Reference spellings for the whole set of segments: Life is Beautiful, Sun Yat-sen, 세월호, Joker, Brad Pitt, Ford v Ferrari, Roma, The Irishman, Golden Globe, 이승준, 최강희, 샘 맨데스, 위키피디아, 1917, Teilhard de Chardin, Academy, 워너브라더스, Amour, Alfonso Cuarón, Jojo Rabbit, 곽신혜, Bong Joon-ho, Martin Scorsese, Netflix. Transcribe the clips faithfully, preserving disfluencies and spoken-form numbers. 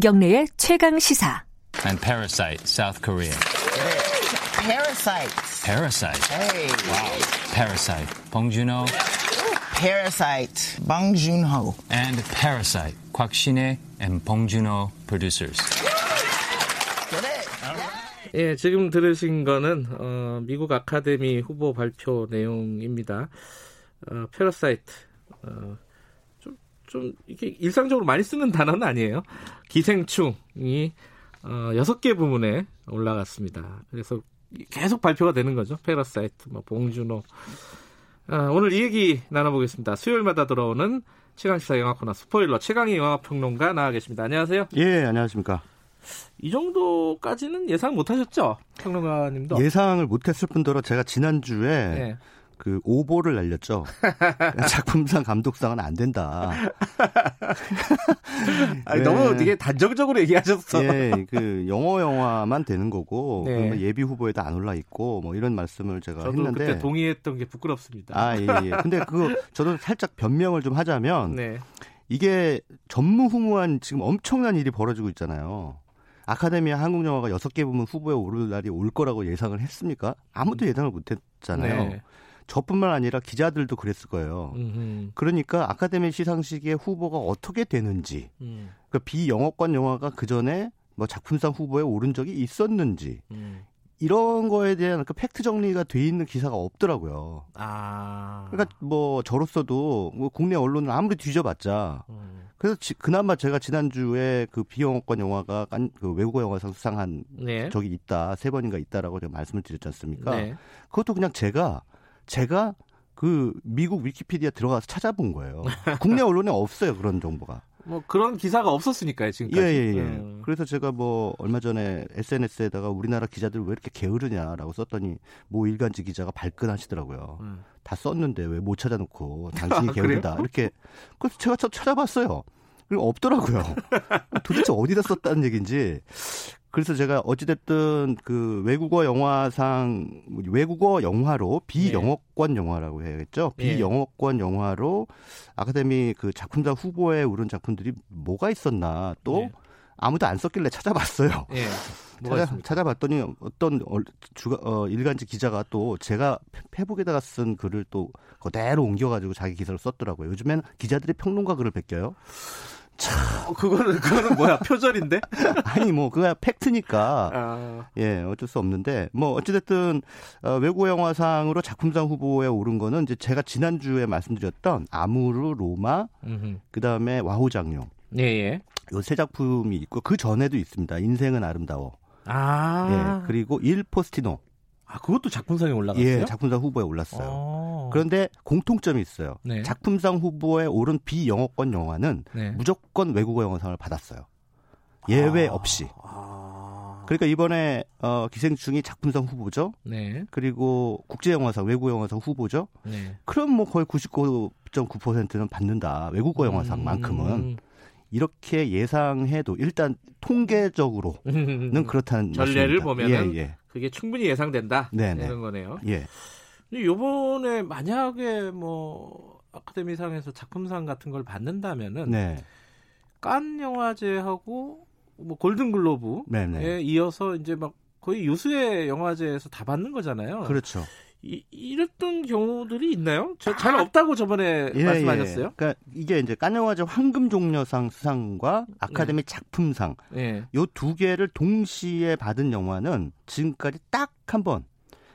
김경래의 최강시사. And Parasite, South Korea. Parasite. Parasite. Hey. Wow. Parasite. Bong Joon-ho. Parasite. Bong Joon-ho. And Parasite. 곽신혜 and Bong Joon-ho producers. 예, 지금 들으신 거는 어, 미국 아카데미 후보 발표 내용입니다. 어, 패러사이트. 어, 좀, 좀 이게 일상적으로 많이 쓰는 단어는 아니에요. 기생충이 어, 여섯 개 부문에 올라갔습니다. 그래서 계속 발표가 되는 거죠. 패러사이트, 뭐 봉준호. 어, 오늘 이 얘기 나눠보겠습니다. 수요일마다 돌아오는 최강시사 영화 코너 스포일러 최강희 영화평론가 나와 계십니다. 안녕하세요. 예, 안녕하십니까. 이 정도까지는 예상 못하셨죠? 평론가님도. 예상을 못했을 뿐더러 제가 지난주에 네. 그 오보를 날렸죠. 작품상 감독상은 안 된다. 아니, 네. 너무 되게 단정적으로 얘기하셨어. 예, 그 영어 영화만 되는 거고 네. 그러면 예비 후보에도 안 올라 있고 뭐 이런 말씀을 제가 저도 했는데. 저도 그때 동의했던 게 부끄럽습니다. 아, 예, 예. 근데 그거 저도 살짝 변명을 좀 하자면 네. 이게 전무후무한 지금 엄청난 일이 벌어지고 있잖아요. 아카데미아 한국 영화가 여섯 개 부문 후보에 오를 날이 올 거라고 예상을 했습니까? 아무도 예상을 못했잖아요. 네. 저뿐만 아니라 기자들도 그랬을 거예요. 음흠. 그러니까 아카데미 시상식의 후보가 어떻게 되는지, 음. 그러니까 비영어권 영화가 그전에 뭐 작품상 후보에 오른 적이 있었는지 음. 이런 거에 대한 그 팩트 정리가 돼 있는 기사가 없더라고요. 아. 그러니까 뭐 저로서도 뭐 국내 언론을 아무리 뒤져봤자. 음. 그래서 지, 그나마 제가 지난주에 그 비영어권 영화가 깐, 그 외국어 영화상 수상한 네. 적이 있다. 세 번인가 있다라고 제가 말씀을 드렸지 않습니까? 네. 그것도 그냥 제가, 제가 그 미국 위키피디아 들어가서 찾아본 거예요. 국내 언론에 없어요. 그런 정보가. 뭐 그런 기사가 없었으니까요, 지금까지. 예, 예, 예. 음. 그래서 제가 뭐 얼마 전에 에스엔에스에다가 우리나라 기자들 왜 이렇게 게으르냐라고 썼더니 뭐 일간지 기자가 발끈하시더라고요. 음. 다 썼는데 왜 못 찾아놓고 당신이 게으르다. 이렇게. 그래서 제가 찾아봤어요. 그리고 없더라고요. 도대체 어디다 썼다는 얘기인지. 그래서 제가 어찌됐든 그 외국어 영화상, 외국어 영화로 비영어권 예. 영화라고 해야겠죠. 예. 비영어권 영화로 아카데미 그 작품상 후보에 오른 작품들이 뭐가 있었나 또 예. 아무도 안 썼길래 찾아봤어요. 예. 찾아, 찾아봤더니 어떤 주가, 어, 일간지 기자가 또 제가 페북에다가 쓴 글을 또 그대로 옮겨가지고 자기 기사를 썼더라고요. 요즘엔 기자들이 평론가 글을 베껴요. 참, 어, 그거는 그거는 뭐야 표절인데? 아니 뭐 그거 팩트니까 아... 예 어쩔 수 없는데 뭐 어찌됐든 어, 외국어 영화상으로 작품상 후보에 오른 거는 이제 제가 지난 주에 말씀드렸던 아무르, 로마, 그 다음에 와호장룡, 예예, 요 세 작품이 있고 그 전에도 있습니다. 인생은 아름다워, 아, 예, 그리고 일 포스티노. 아, 그것도 작품상에 올라갔어요? 예, 작품상 후보에 올랐어요. 오. 그런데 공통점이 있어요. 네. 작품상 후보에 오른 비영어권 영화는 네. 무조건 외국어 영화상을 받았어요. 예외 아. 없이. 아. 그러니까 이번에 어, 기생충이 작품상 후보죠. 네. 그리고 국제영화상, 외국어 영화상 후보죠. 네. 그럼 뭐 거의 구십구 점 구 퍼센트는 받는다. 외국어 영화상만큼은. 음. 이렇게 예상해도 일단 통계적으로는 그렇다는 전례를 보면은 예, 예. 그게 충분히 예상된다 네네. 이런 거네요. 예. 근데 이번에 만약에 뭐 아카데미상에서 작품상 같은 걸 받는다면은 네. 깐 영화제하고 뭐 골든 글로브에 이어서 이제 막 거의 유수의 영화제에서 다 받는 거잖아요. 그렇죠. 이, 이랬던 경우들이 있나요? 저, 잘 없다고 저번에 예, 말씀하셨어요. 예. 그러니까 이게 이제 칸 영화제 황금종려상 수상과 아카데미 예. 작품상 예. 요 두 개를 동시에 받은 영화는 지금까지 딱 한 번.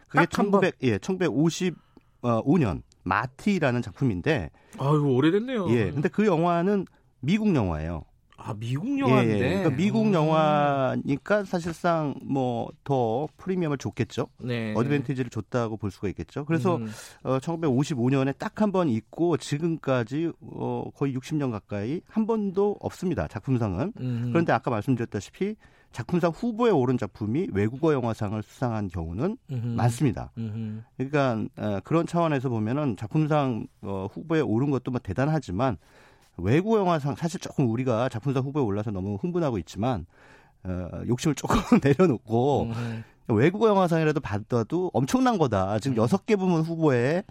그게 딱 천구백, 한 번. 예, 천구백오십오 년 마티라는 작품인데. 아이고 오래됐네요. 예, 근데 그 영화는 미국 영화예요. 아, 미국 영화인데. 예, 그러니까 미국 음. 영화니까 사실상 뭐 더 프리미엄을 줬겠죠. 네. 어드밴티지를 줬다고 볼 수가 있겠죠. 그래서 음. 어, 천구백오십오 년에 딱 한 번 있고 지금까지 어, 거의 육십 년 가까이 한 번도 없습니다. 작품상은. 음. 그런데 아까 말씀드렸다시피 작품상 후보에 오른 작품이 외국어 영화상을 수상한 경우는 음흠. 많습니다. 음흠. 그러니까 어, 그런 차원에서 보면은 작품상 어, 후보에 오른 것도 뭐 대단하지만 외국 영화상 사실 조금 우리가 작품상 후보에 올라서 너무 흥분하고 있지만 어, 욕심을 조금 내려놓고 음. 외국어 영화상이라도 받아도 엄청난 거다. 지금 음. 여섯 개 부문 후보에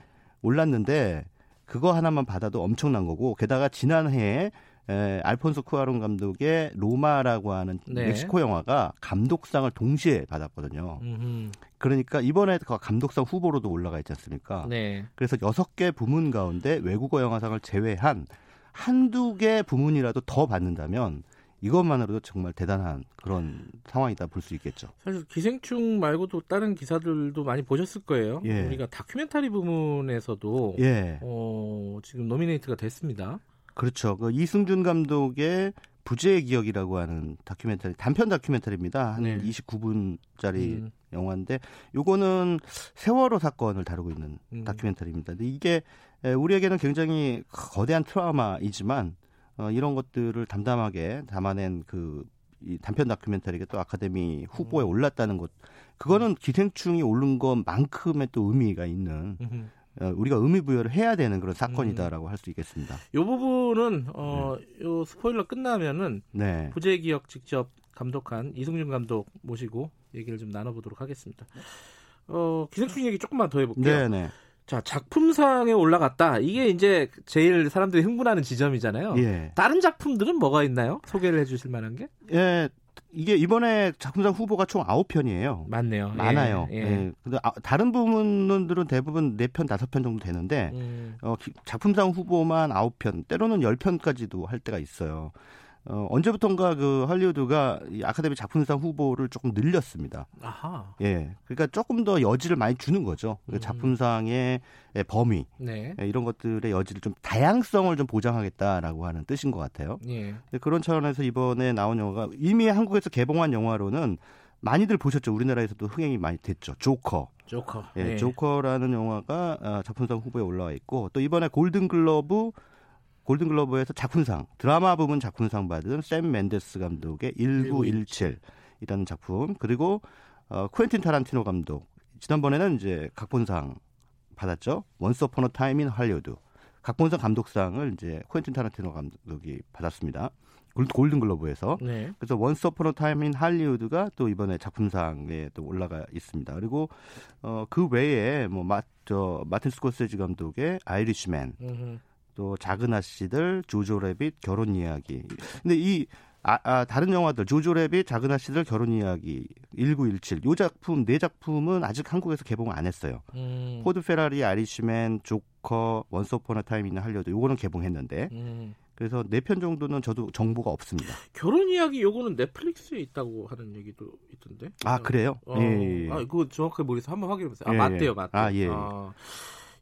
올랐는데 그거 하나만 받아도 엄청난 거고 게다가 지난해에 에, 알폰소 쿠아론 감독의 로마라고 하는 네. 멕시코 영화가 감독상을 동시에 받았거든요. 음흠. 그러니까 이번에 그 감독상 후보로도 올라가 있지 않습니까? 네. 그래서 여섯 개 부문 가운데 외국어 영화상을 제외한 한두 개 부문이라도 더 받는다면 이것만으로도 정말 대단한 그런 상황이다 볼 수 있겠죠. 사실 기생충 말고도 다른 기사들도 많이 보셨을 거예요. 예. 우리가 다큐멘터리 부문에서도 예. 어, 지금 노미네이트가 됐습니다. 그렇죠. 그 이승준 감독의 부재의 기억이라고 하는 다큐멘터리, 단편 다큐멘터리입니다. 한 네. 이십구 분짜리 음. 영화인데 요거는 세월호 사건을 다루고 있는 음. 다큐멘터리입니다. 근데 이게 우리에게는 굉장히 거대한 트라우마이지만 어, 이런 것들을 담담하게 담아낸 그 이 단편 다큐멘터리가 또 아카데미 후보에 올랐다는 것, 그거는 기생충이 오른 것만큼의 또 의미가 있는 어, 우리가 의미 부여를 해야 되는 그런 사건이다라고 할 수 있겠습니다. 이 부분은 어, 네. 요 스포일러 끝나면은 네. 부재의 기억 직접 감독한 이승준 감독 모시고 얘기를 좀 나눠보도록 하겠습니다. 어, 기생충 얘기 조금만 더 해볼게요. 네네. 자, 작품상에 올라갔다. 이게 이제 제일 사람들이 흥분하는 지점이잖아요. 예. 다른 작품들은 뭐가 있나요? 소개를 해주실 만한 게? 예, 이게 이번에 작품상 후보가 총 아홉 편이에요. 맞네요. 많아요. 예. 예. 예. 근데 아, 다른 부분들은 대부분 네 편, 다섯 편 정도 되는데 음. 어, 작품상 후보만 아홉 편, 때로는 십 편까지도 할 때가 있어요. 어, 언제부턴가 그 할리우드가 이 아카데미 작품상 후보를 조금 늘렸습니다. 아하. 예. 그러니까 조금 더 여지를 많이 주는 거죠. 음. 작품상의 범위. 네. 예, 이런 것들의 여지를 좀 다양성을 좀 보장하겠다라고 하는 뜻인 것 같아요. 예. 그런 차원에서 이번에 나온 영화가 이미 한국에서 개봉한 영화로는 많이들 보셨죠. 우리나라에서도 흥행이 많이 됐죠. 조커. 조커. 예. 네. 조커라는 영화가 작품상 후보에 올라와 있고 또 이번에 골든글러브 골든글러브에서 작품상, 드라마 부문 작품상 받은 샘 맨데스 감독의 천구백십칠이라는 작품, 그리고 어, 퀸틴 타란티노 감독, 지난번에는 이제 각본상 받았죠. Once Upon a Time in Hollywood. 각본상 감독상을 이제 퀸틴 타란티노 감독이 받았습니다. 골든글러브에서. 네. 그래서 Once Upon a Time in Hollywood가 또 이번에 작품상에 또 올라가 있습니다. 그리고 어, 그 외에 뭐 마, 저, 마틴 스코세지 감독의 아이리시맨. 음흠. 또 작은 아씨들, 조조 래빗, 결혼 이야기. 근데 이 아, 아, 다른 영화들, 조조 래빗, 작은 아씨들, 결혼 이야기, 천구백십칠. 이 작품, 네 작품은 아직 한국에서 개봉 안 했어요. 음. 포드 페라리, 아이리시맨, 조커, 원스 어폰 어 타임이나 할리우드. 요거는 개봉했는데. 음. 그래서 네 편 정도는 저도 정보가 없습니다. 결혼 이야기 요거는 넷플릭스에 있다고 하는 얘기도 있던데. 아, 그래요? 어. 예, 예. 아, 그거 정확하게 모르겠어요. 한번 확인해 보세요. 아, 예, 맞대요, 맞대요. 아, 예. 아.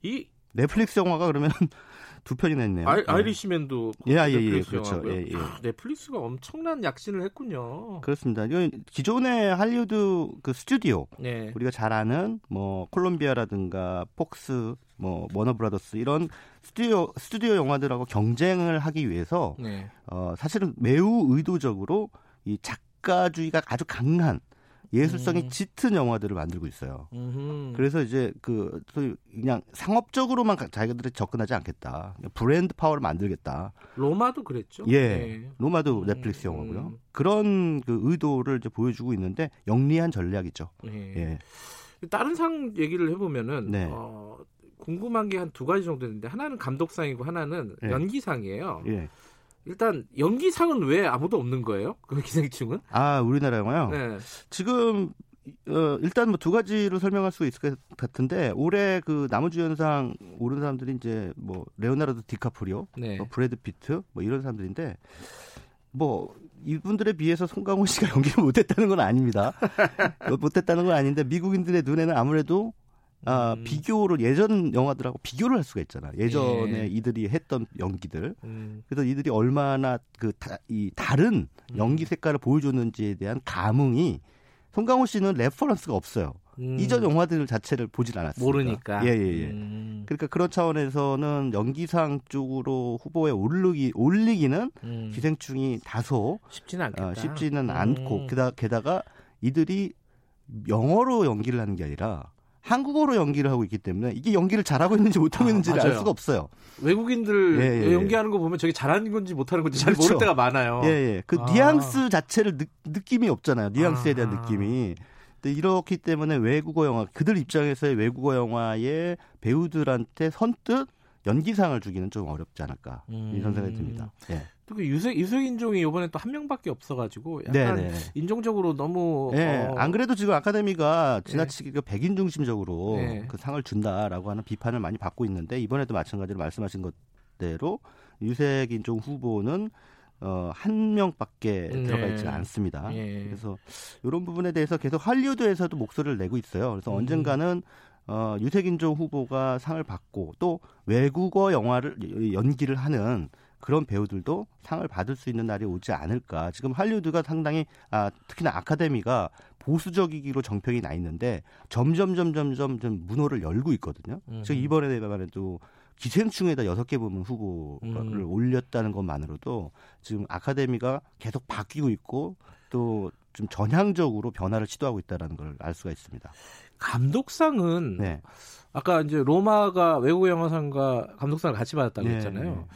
이 넷플릭스 영화가 그러면 두 편이나 있네요. 아이, 아이리시맨도 예, 예, 예, 그렇죠. 예, 예. 아, 넷플릭스가 엄청난 약신을 했군요. 그렇습니다. 기존의 할리우드 그 스튜디오, 네. 우리가 잘 아는 뭐 콜롬비아라든가 폭스, 뭐 워너브라더스 이런 스튜디오 스튜디오 영화들하고 경쟁을 하기 위해서 네. 어, 사실은 매우 의도적으로 이 작가주의가 아주 강한 예술성이 음. 짙은 영화들을 만들고 있어요. 음흠. 그래서 이제 그 그냥 상업적으로만 자기들이 접근하지 않겠다. 브랜드 파워를 만들겠다. 로마도 그랬죠. 예, 네. 로마도 넷플릭스 음. 영화고요. 그런 그 의도를 이제 보여주고 있는데 영리한 전략이죠. 네. 예. 다른 상 얘기를 해보면은 네. 어, 궁금한 게 한 두 가지 정도 있는데 하나는 감독상이고 하나는 네. 연기상이에요. 예. 일단 연기상은 왜 아무도 없는 거예요? 그 기생충은? 아, 우리나라 영화요? 네. 지금 어, 일단 뭐 두 가지로 설명할 수 있을 것 같은데 올해 그 남우주연상 오른 사람들이 이제 뭐 레오나르도 디카프리오, 네. 뭐 브래드 피트 뭐 이런 사람들인데 뭐 이분들에 비해서 송강호 씨가 연기를 못했다는 건 아닙니다. 못했다는 건 아닌데 미국인들의 눈에는 아무래도 아, 음. 비교를 예전 영화들하고 비교를 할 수가 있잖아. 예전에 예. 이들이 했던 연기들. 음. 그래서 이들이 얼마나 그 다, 이 다른 연기 색깔을 보여줬는지에 대한 감흥이 송강호 씨는 레퍼런스가 없어요. 음. 이전 영화들 자체를 보진 않았어요. 모르니까. 예, 예, 예. 음. 그러니까 그런 차원에서는 연기상 쪽으로 후보에 올리기, 올리기는 음. 기생충이 다소 쉽지는 않겠다. 어, 쉽지는 음. 않고 게다가, 게다가 이들이 영어로 연기를 하는 게 아니라 한국어로 연기를 하고 있기 때문에 이게 연기를 잘하고 있는지 못하고 아, 있는지를 맞아요. 알 수가 없어요. 외국인들 예, 예, 연기하는 거 보면 저게 잘하는 건지 못하는 건지 그렇죠. 잘 모를 때가 많아요. 예, 예. 그 아. 뉘앙스 자체를 느, 느낌이 없잖아요. 뉘앙스에 대한 아. 느낌이. 이렇기 때문에 외국어 영화, 그들 입장에서의 외국어 영화의 배우들한테 선뜻 연기상을 주기는 좀 어렵지 않을까. 음. 이런 생각이 듭니다. 예. 또 그 유색 유색 인종이 이번에 또 한 명밖에 없어가지고 약간 네네. 인종적으로 너무 네. 어... 안 그래도 지금 아카데미가 지나치게 네. 백인 중심적으로 네. 그 상을 준다라고 하는 비판을 많이 받고 있는데 이번에도 마찬가지로 말씀하신 것대로 유색 인종 후보는 어, 한 명밖에 네. 들어가 있지 않습니다. 네. 그래서 이런 부분에 대해서 계속 할리우드에서도 목소리를 내고 있어요. 그래서 음. 언젠가는 어, 유색인종 후보가 상을 받고 또 외국어 영화를 연기를 하는 그런 배우들도 상을 받을 수 있는 날이 오지 않을까. 지금 할리우드가 상당히 아, 특히나 아카데미가 보수적이기로 정평이 나 있는데 점점 점점 점점 문호를 열고 있거든요. 음. 지금 이번에 말해도 기생충에다 여섯 개 부문 후보를 음. 올렸다는 것만으로도 지금 아카데미가 계속 바뀌고 있고 또 좀 전향적으로 변화를 시도하고 있다는 걸 알 수가 있습니다. 감독상은 네. 아까 이제 로마가 외국 영화상과 감독상을 같이 받았다고 네. 했잖아요.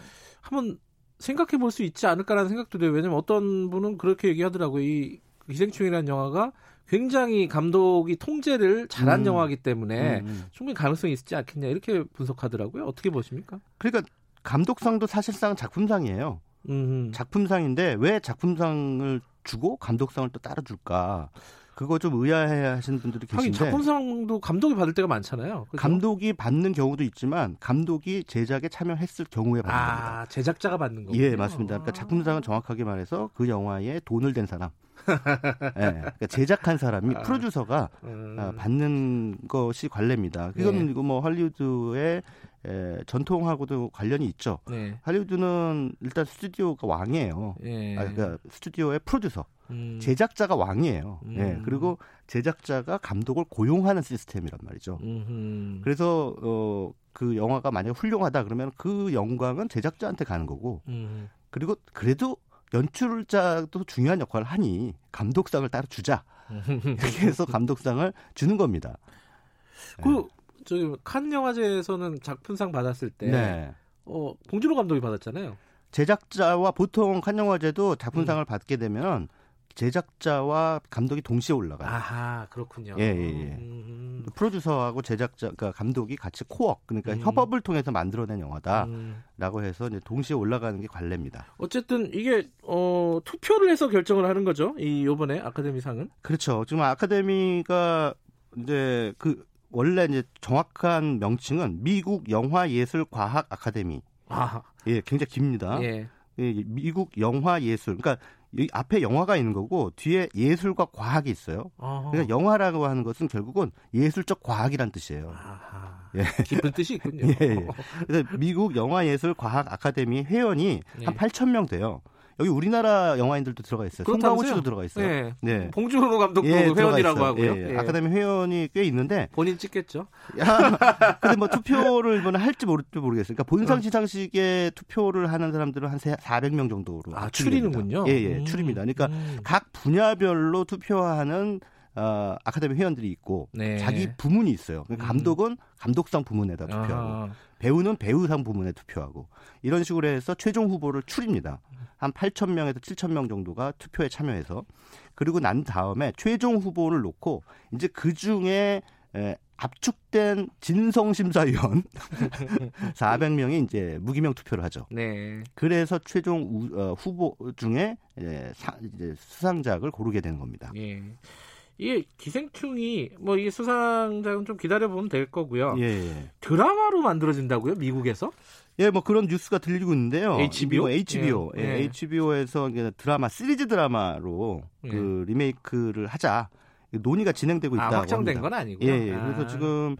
한번 생각해 볼 수 있지 않을까라는 생각도 들어요. 왜냐면 어떤 분은 그렇게 얘기하더라고요. 이 기생충이라는 영화가 굉장히 감독이 통제를 잘한 음. 영화이기 때문에 음. 충분히 가능성이 있지 않겠냐 이렇게 분석하더라고요. 어떻게 보십니까? 그러니까 감독상도 사실상 작품상이에요. 음. 작품상인데 왜 작품상을 주고 감독상을 또 따로 줄까? 그거 좀 의아해하시는 분들이 계신데. 작품상도 감독이 받을 때가 많잖아요. 그렇죠? 감독이 받는 경우도 있지만 감독이 제작에 참여했을 경우에 받는 아, 겁니다. 아, 제작자가 받는 거군요. 예, 맞습니다. 그러니까 작품상은 정확하게 말해서 그 영화에 돈을 댄 사람. 네, 그러니까 제작한 사람이 아, 프로듀서가 음. 아, 받는 것이 관례입니다. 이건 네. 이거 뭐 할리우드의 에, 전통하고도 관련이 있죠. 네. 할리우드는 일단 스튜디오가 왕이에요. 네. 아, 그러니까 스튜디오의 프로듀서, 음. 제작자가 왕이에요. 음. 네, 그리고 제작자가 감독을 고용하는 시스템이란 말이죠. 음흠. 그래서 어, 그 영화가 만약에 훌륭하다 그러면 그 영광은 제작자한테 가는 거고 음. 그리고 그래도 연출자도 중요한 역할을 하니 감독상을 따로 주자. 이렇게 해서 감독상을 주는 겁니다. 그 저기 칸 영화제에서는 작품상 받았을 때 네. 어, 봉준호 감독이 받았잖아요. 제작자와 보통 칸 영화제도 작품상을 음. 받게 되면 제작자와 감독이 동시에 올라가요. 아, 그렇군요. 예, 예, 예. 음. 프로듀서하고 제작자, 그러니까 감독이 같이 코업, 그러니까 음. 협업을 통해서 만들어낸 영화다라고 해서 이제 동시에 올라가는 게 관례입니다. 어쨌든 이게 어, 투표를 해서 결정을 하는 거죠. 이 이번에 아카데미상은? 그렇죠. 지금 아카데미가 이제 그 원래 이제 정확한 명칭은 미국 영화예술과학 아카데미. 아, 예, 굉장히 깁니다. 예. 예, 미국 영화예술, 그러니까 여기 앞에 영화가 있는 거고 뒤에 예술과 과학이 있어요. 어허. 그러니까 영화라고 하는 것은 결국은 예술적 과학이란 뜻이에요. 예. 깊은 뜻이 있군요. 예, 예. 그래서 미국 영화예술과학 아카데미 회원이 예. 한 팔천 명 돼요. 여기 우리나라 영화인들도 들어가 있어요. 송강호 씨도 들어가 있어요. 네. 네. 봉준호 감독도 예, 회원이라고 하고요. 예, 예. 예. 아카데미 회원이 꽤 있는데 본인 찍겠죠. 야, 근데 뭐 투표를 이번에 할지 모를지 모르겠어요. 그러니까 본상 시상식에 투표를 하는 사람들은 한 사백 명 정도로 아, 추리는군요. 예, 예, 음. 추립니다. 그러니까 음. 각 분야별로 투표하는 어, 아카데미 회원들이 있고 네. 자기 부문이 있어요. 그러니까 감독은 음. 감독상 부문에다 투표하고 아. 배우는 배우상 부문에 투표하고 이런 식으로 해서 최종 후보를 추립니다. 한 팔천 명에서 칠천 명 정도가 투표에 참여해서 그리고 난 다음에 최종 후보를 놓고 이제 그중에 에, 압축된 진성심사위원 사백 명이 이제 무기명 투표를 하죠. 네. 그래서 최종 우, 어, 후보 중에 에, 사, 이제 수상작을 고르게 되는 겁니다. 예. 이게 기생충이 뭐 이게 수상작은 좀 기다려보면 될 거고요. 예, 예. 드라마로 만들어진다고요? 미국에서? 예, 뭐 그런 뉴스가 들리고 있는데요. 에이치비오, 에이치비오, 예. 예. 에이치비오에서 드라마 시리즈 드라마로 예. 그 리메이크를 하자 논의가 진행되고 있다고. 아, 확정된 합니다. 건 아니고요. 예, 아. 그래서 지금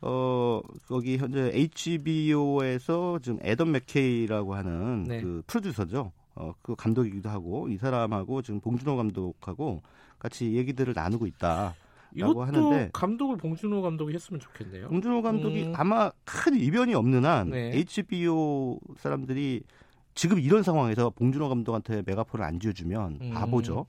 어 거기 현재 에이치비오에서 지금 애덤 맥케이라고 하는 네. 그 프로듀서죠. 어, 그 감독이기도 하고 이 사람하고 지금 봉준호 감독하고 같이 얘기들을 나누고 있다. 이것도 하는데, 감독을 봉준호 감독이 했으면 좋겠네요. 봉준호 감독이 음. 아마 큰 이변이 없는 한 네. 에이치비오 사람들이 지금 이런 상황에서 봉준호 감독한테 메가폰을 안 쥐어주면 음. 바보죠.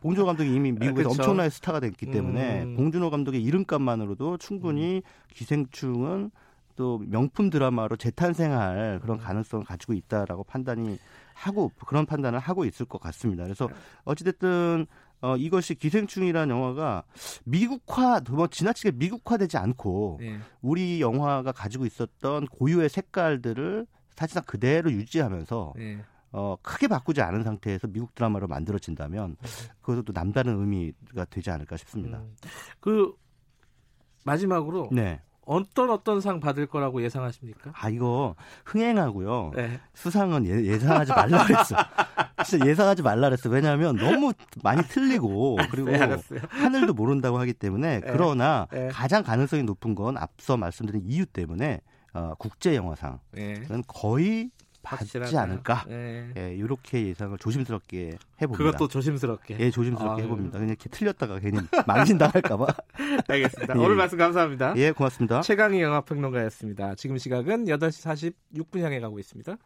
봉준호 감독이 이미 미국에서 그쵸. 엄청난 스타가 됐기 때문에 음. 봉준호 감독의 이름값만으로도 충분히 기생충은 또 명품 드라마로 재탄생할 그런 가능성을 가지고 있다라고 판단이 하고 그런 판단을 하고 있을 것 같습니다. 그래서 어찌됐든 어, 이것이 기생충이라는 영화가 미국화, 뭐 지나치게 미국화되지 않고 네. 우리 영화가 가지고 있었던 고유의 색깔들을 사실상 그대로 유지하면서 네. 어, 크게 바꾸지 않은 상태에서 미국 드라마로 만들어진다면 그것도 또 남다른 의미가 되지 않을까 싶습니다. 음. 그 마지막으로 네. 어떤 어떤 상 받을 거라고 예상하십니까? 아 이거 흥행하고요. 네. 수상은 예, 예상하지 말라 그랬어. 진짜 예상하지 말라 그랬어. 왜냐하면 너무 많이 틀리고 그리고 네, 하늘도 모른다고 하기 때문에 네. 그러나 네. 가장 가능성이 높은 건 앞서 말씀드린 이유 때문에 어, 국제영화상은 네. 거의 받지 않을까. 네. 예, 이렇게 예상을 조심스럽게 해봅니다. 그것도 조심스럽게. 예, 조심스럽게 아, 해봅니다. 그냥 이렇게 틀렸다가 괜히 망신당할까봐. 알겠습니다. 예. 오늘 말씀 감사합니다. 예, 고맙습니다. 최강희 영화평론가였습니다. 지금 시각은 여덟 시 사십육 분 향해 가고 있습니다.